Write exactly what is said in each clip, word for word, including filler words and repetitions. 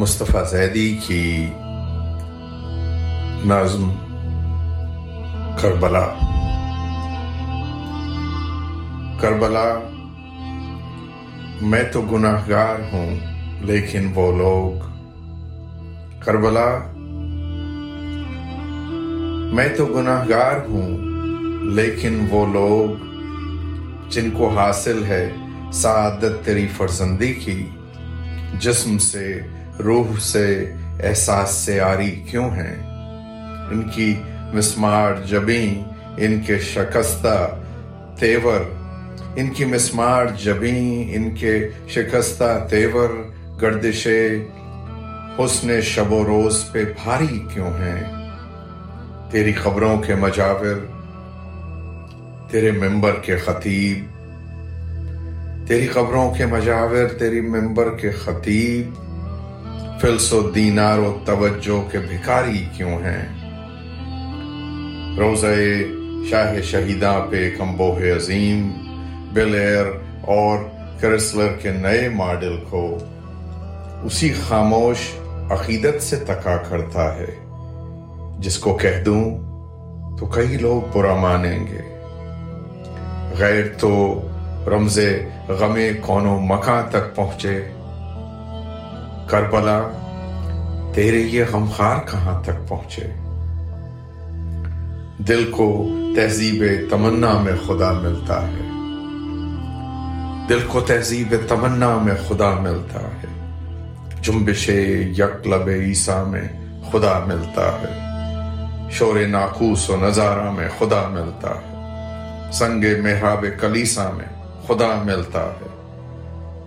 مصطفی زیدی کی نظم کربلا۔ کربلا، میں تو گناہگار ہوں لیکن وہ لوگ، کربلا میں تو گناہگار ہوں لیکن وہ لوگ جن کو حاصل ہے سعادت تیری فرزندی کی، جسم سے، روح سے، احساس سے عاری کیوں ہیں؟ ان کی مسمار جبیں، ان کے شکستہ تیور، ان کی مسمار جبیں، ان کے شکستہ تیور، گردشے حسن شب و روز پہ بھاری کیوں ہیں؟ تیری خبروں کے مجاور، تیرے ممبر کے خطیب، تیری خبروں کے مجاور، تیری ممبر کے خطیب، فلس و دینار و توجہ کے بھکاری کیوں ہیں؟ روزہ شاہ شہیداں پہ کمبوہ عظیم، بل ایئر اور کرسلر کے نئے ماڈل کو اسی خاموش عقیدت سے تکا کرتا ہے جس کو کہہ دوں تو کئی لوگ برا مانیں گے۔ غیر تو رمز غم کون و مکاں تک پہنچے، کربلا تیرے یہ غمخوار کہاں تک پہنچے؟ دل کو تہذیب تمنا میں خدا ملتا ہے، دل کو تہذیب تمنا میں خدا ملتا ہے، جنبش یک لب عیسیٰ میں خدا ملتا ہے، شور ناقوس و نظارہ میں خدا ملتا ہے، سنگ محراب کلیسا میں خدا ملتا ہے،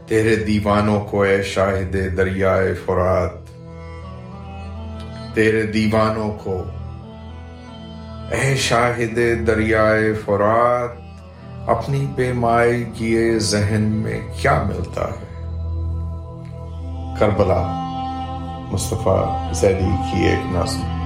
تیرے دیوانوں کو اے شاہد دریائے فرات، تیرے دیوانوں کو اے شاہد دریائے فرات، اپنی بے مائگی ذہن میں کیا ملتا ہے؟ کربلا، مصطفی زیدی کی ایک نظم۔